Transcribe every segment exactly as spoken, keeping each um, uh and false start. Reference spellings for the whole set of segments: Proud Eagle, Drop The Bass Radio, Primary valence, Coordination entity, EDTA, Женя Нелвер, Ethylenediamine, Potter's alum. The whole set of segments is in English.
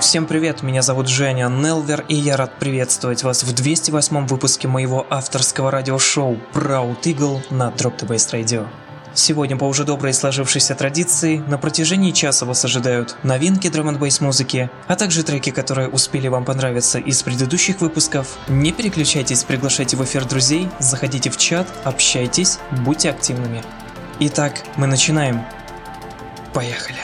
Всем привет, меня зовут Женя Нелвер, и я рад приветствовать вас в двести восьмом выпуске моего авторского радиошоу Proud Eagle на Drop The Bass Radio. Сегодня, по уже доброй сложившейся традиции, на протяжении часа вас ожидают новинки драм-н-бейс-музыки, а также треки, которые успели вам понравиться из предыдущих выпусков. Не переключайтесь, приглашайте в эфир друзей, заходите в чат, общайтесь, будьте активными. Итак, мы начинаем. Поехали.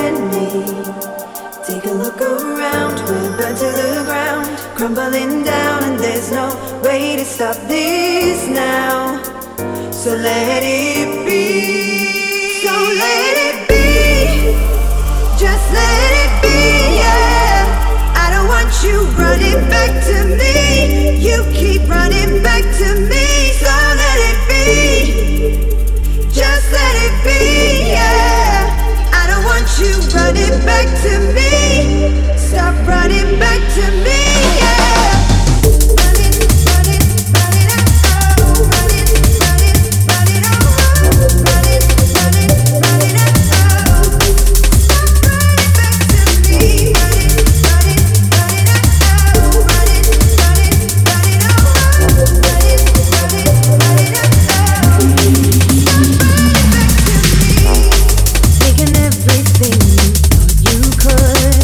and me. Take a look around, we're burned to the ground, crumbling down, and there's no way to stop this now. So let it be, so let it be, just let it be, yeah. I don't want you running back to me, you keep running back to me. So let it be, just let it be, yeah. I don't want you running back to me, stop running back to me, yeah. Taking everything you thought you could.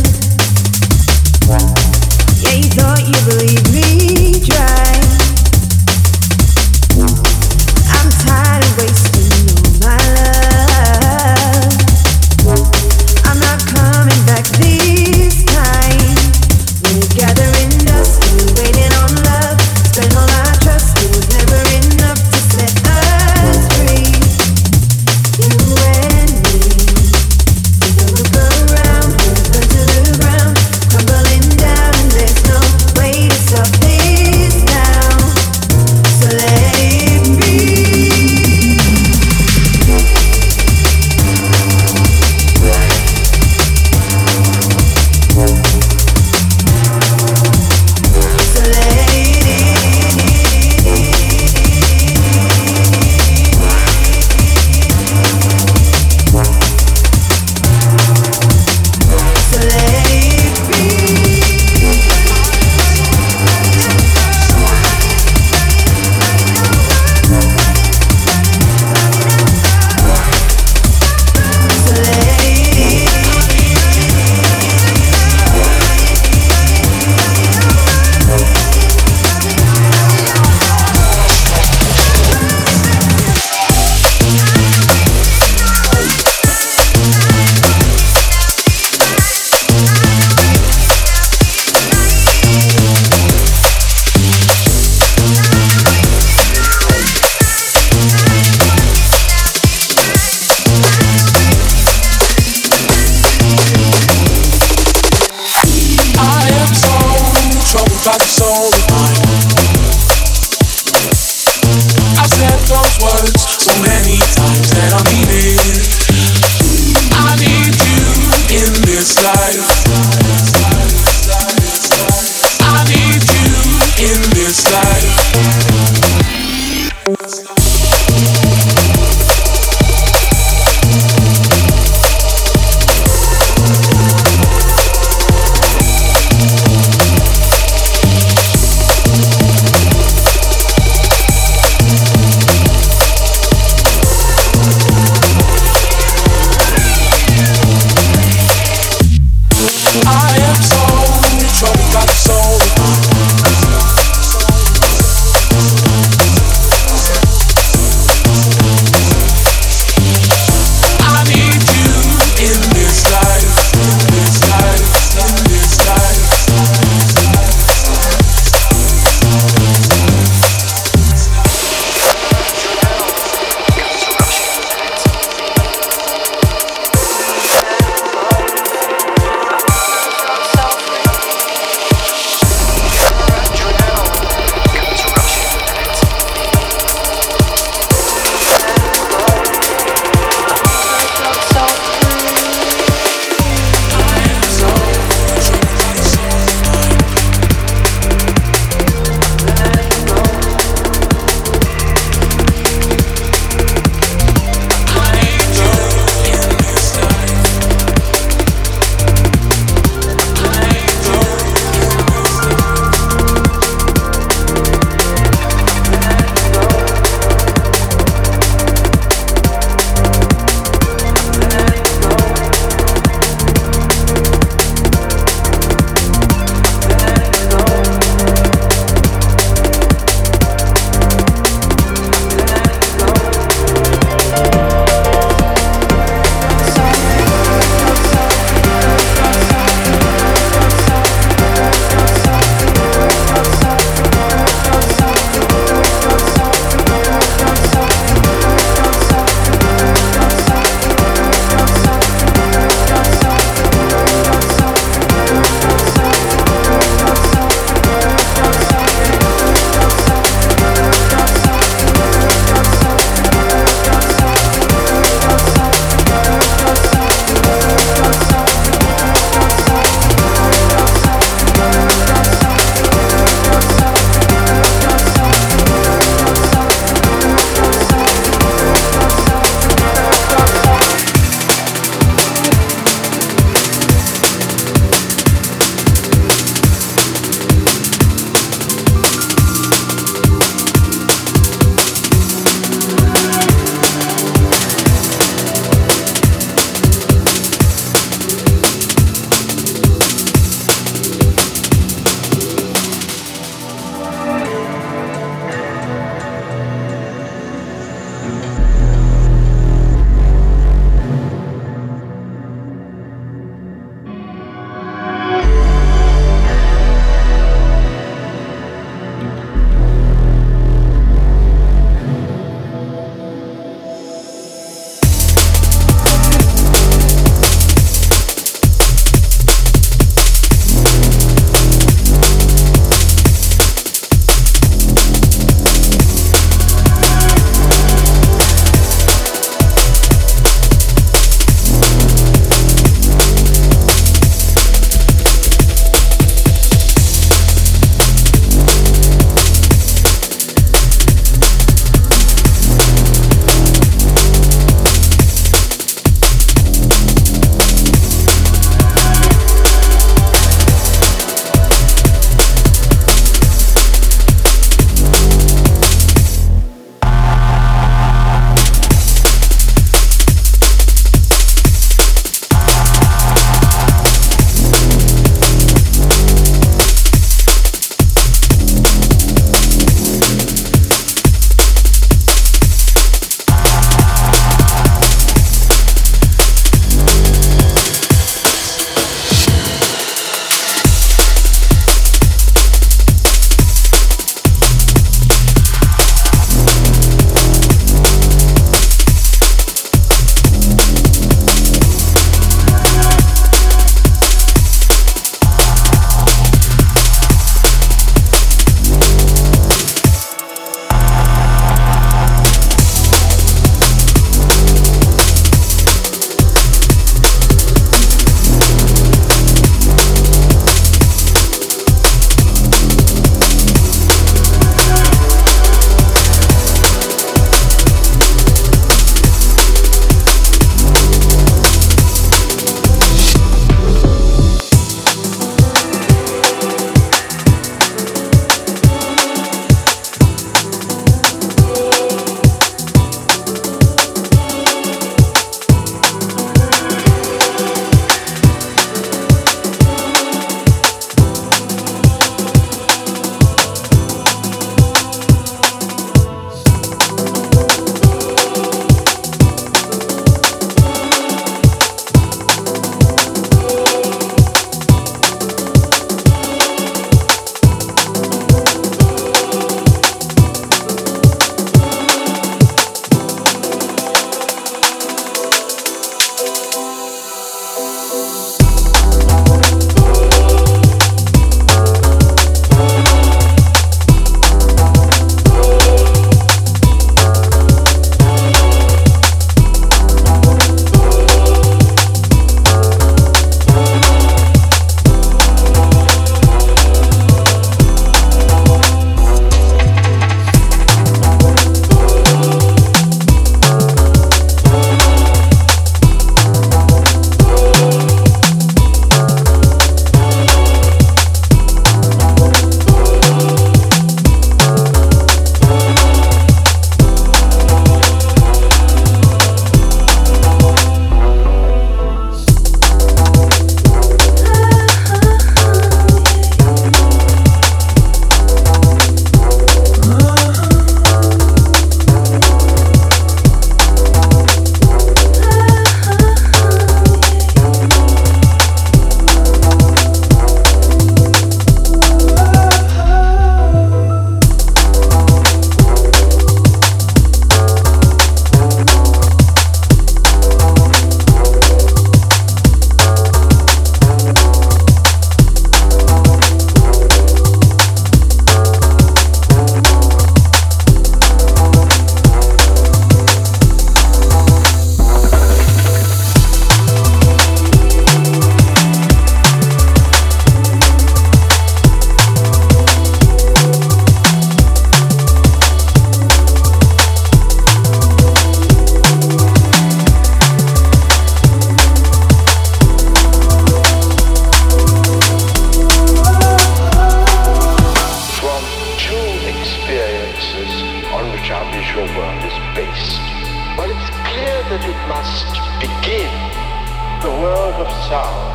soul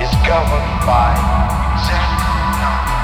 is governed by exact knowledge.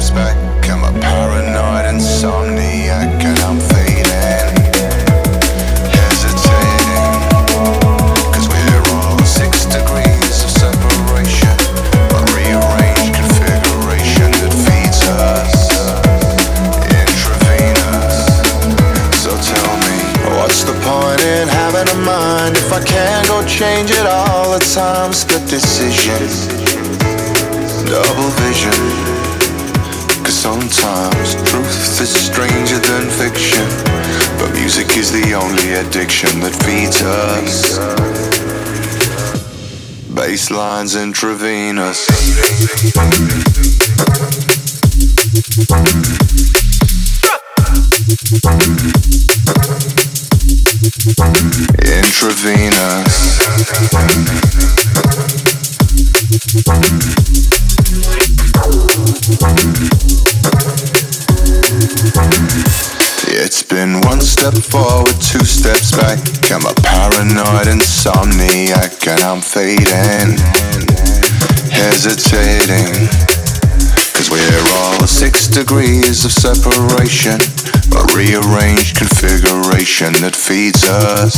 steps back. I'm a paranoid insomniac and I'm fading, hesitating, 'cause we're all six degrees of separation, a rearranged configuration that feeds us intravenous. So tell me, what's the point in having a mind if I can't go change it all the time? Split decision, double vision. Sometimes truth is stranger than fiction, but music is the only addiction that feeds us. Bass lines intravenous. Intravenous. It's been one step forward, two steps back. I'm a paranoid insomniac and I'm fading, hesitating, 'cause we're all six degrees of separation, a rearranged configuration that feeds us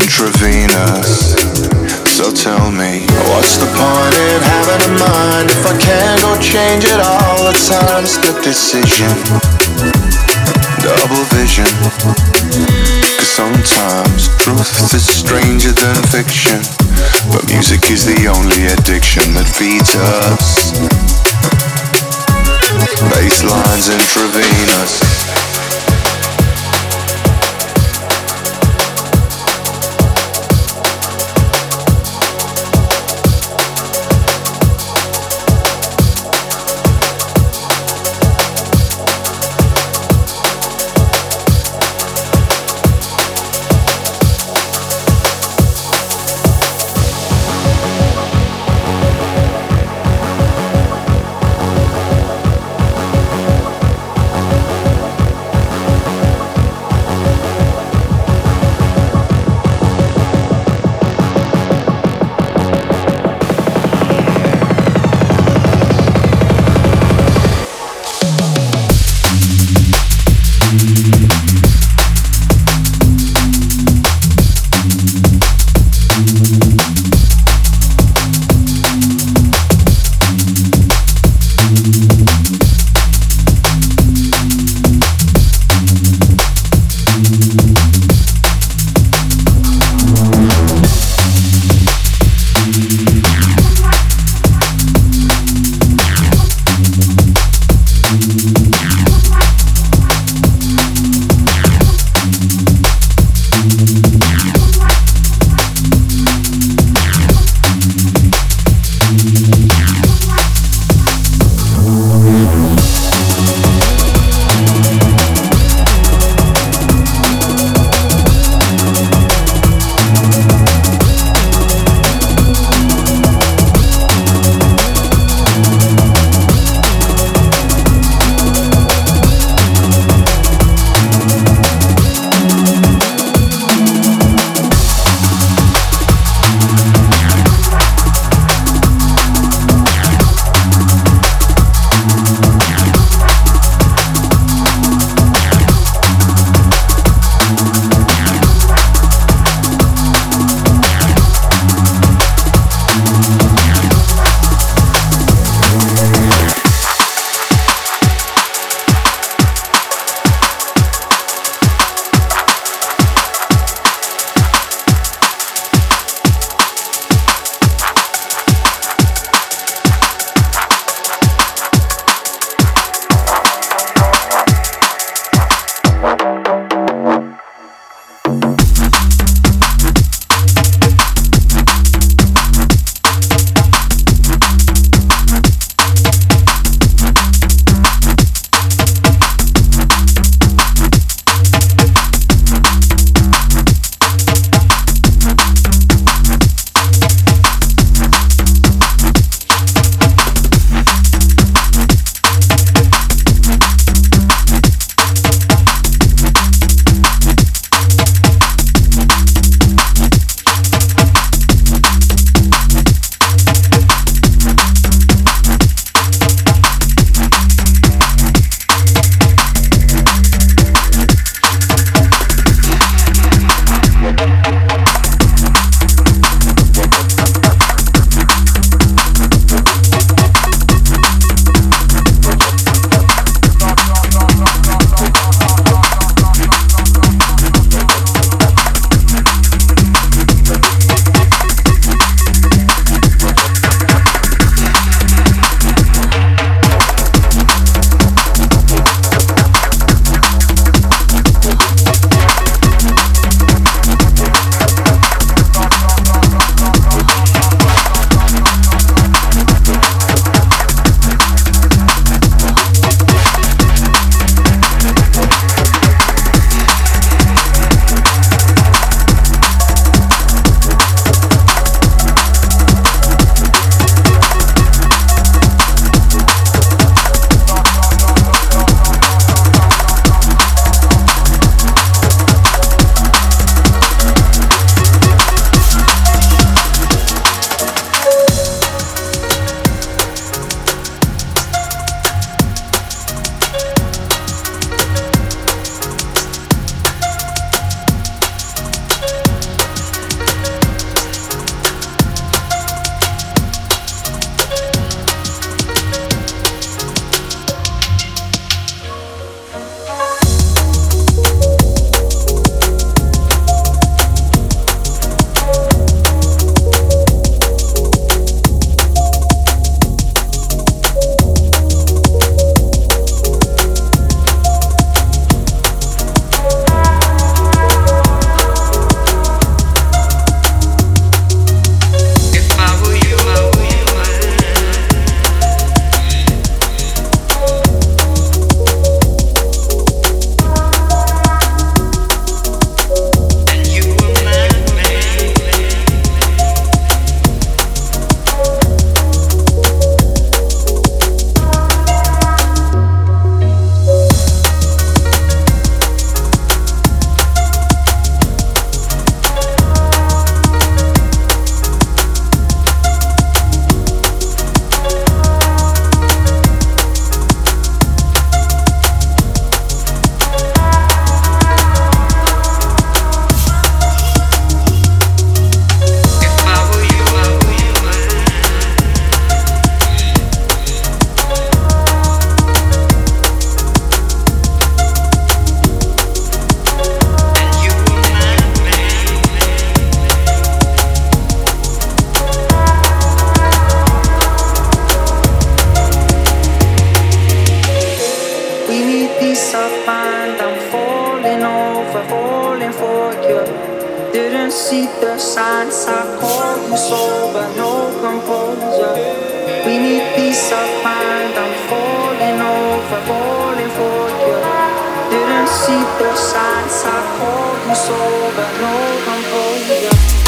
intravenous. So tell me, what's the point in having a mind if I can't go change it all the time? Split decision, double vision, 'cause sometimes truth is stranger than fiction, but music is the only addiction that feeds us. Bass lines intravenous. didn't see the signs. I called you so, but no composure. We need peace of mind. I'm falling over, falling for you. Didn't see the signs. I called you so, but no composure.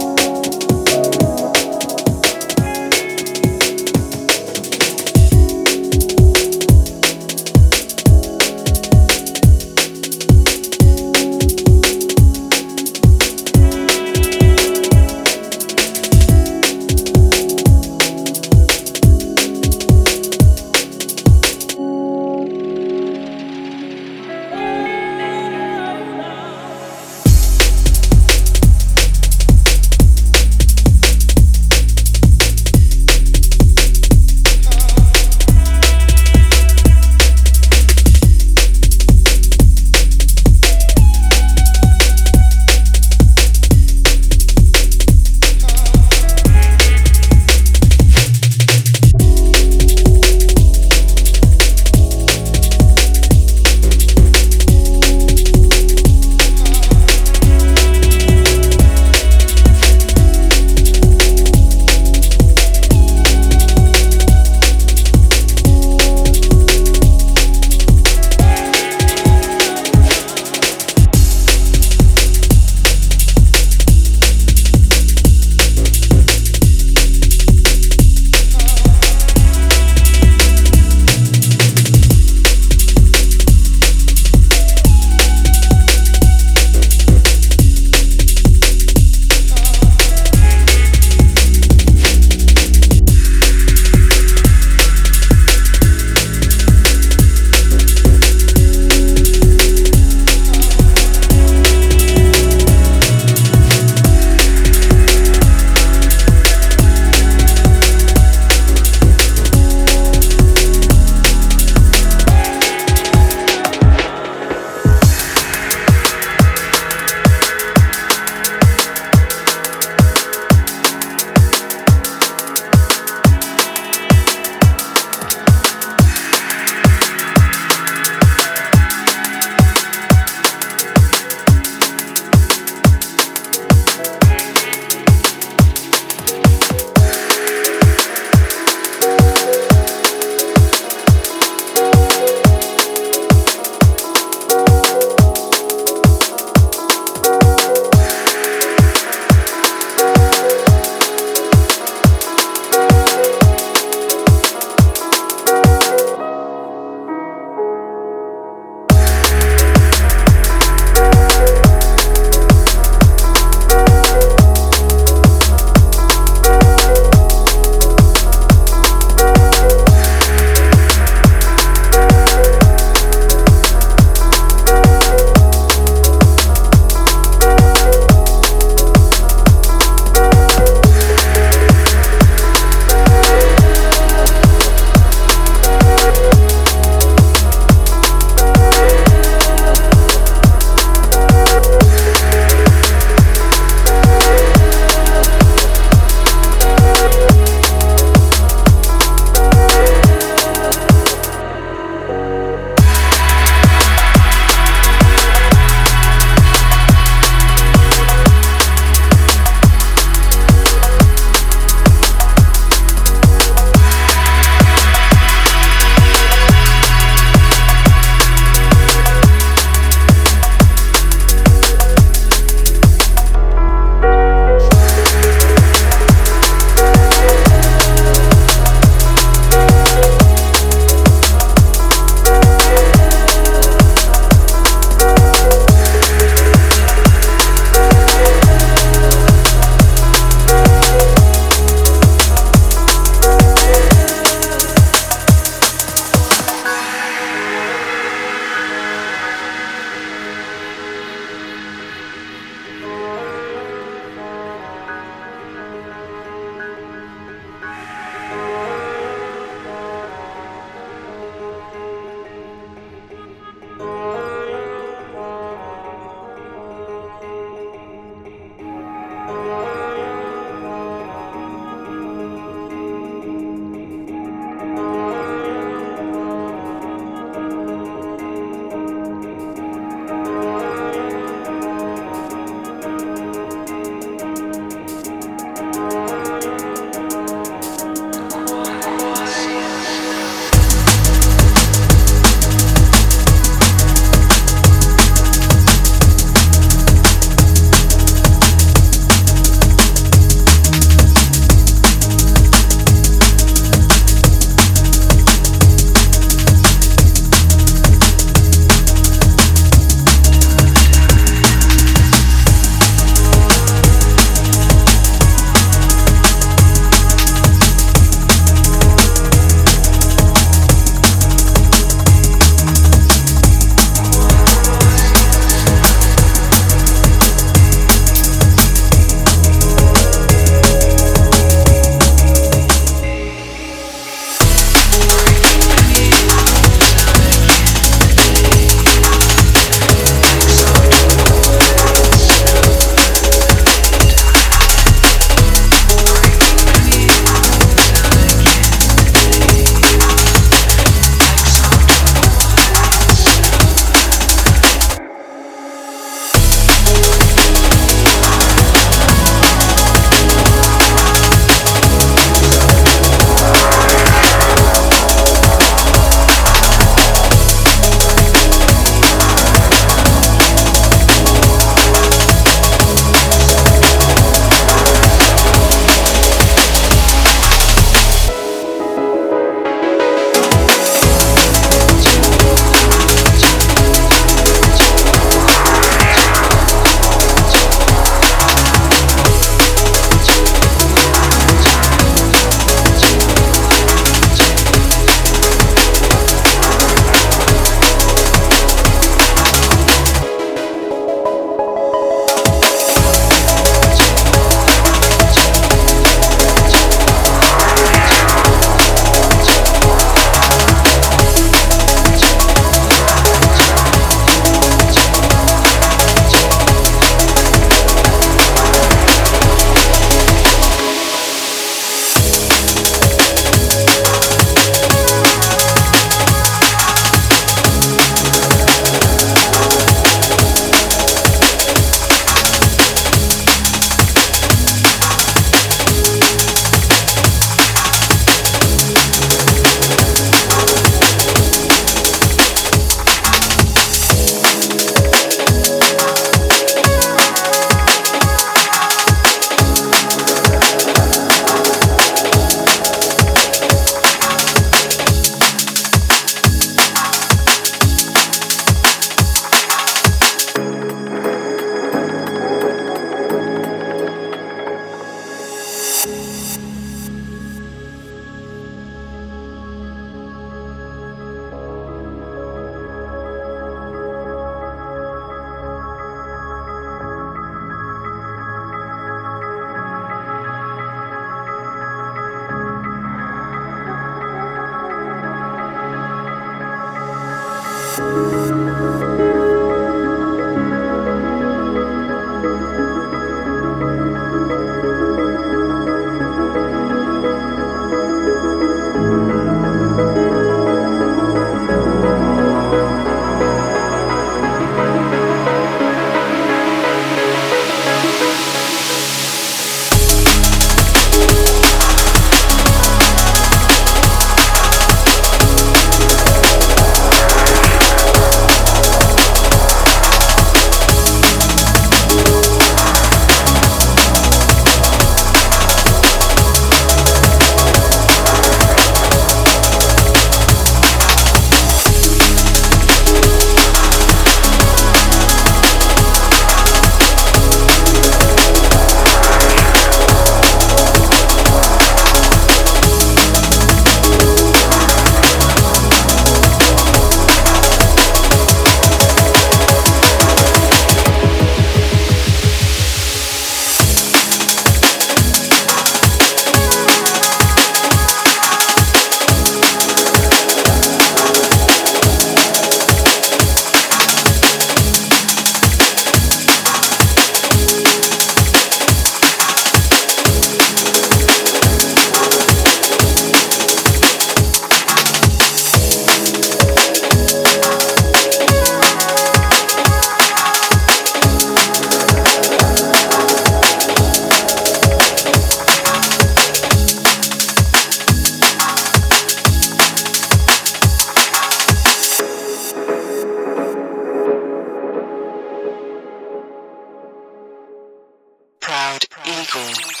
Eagle.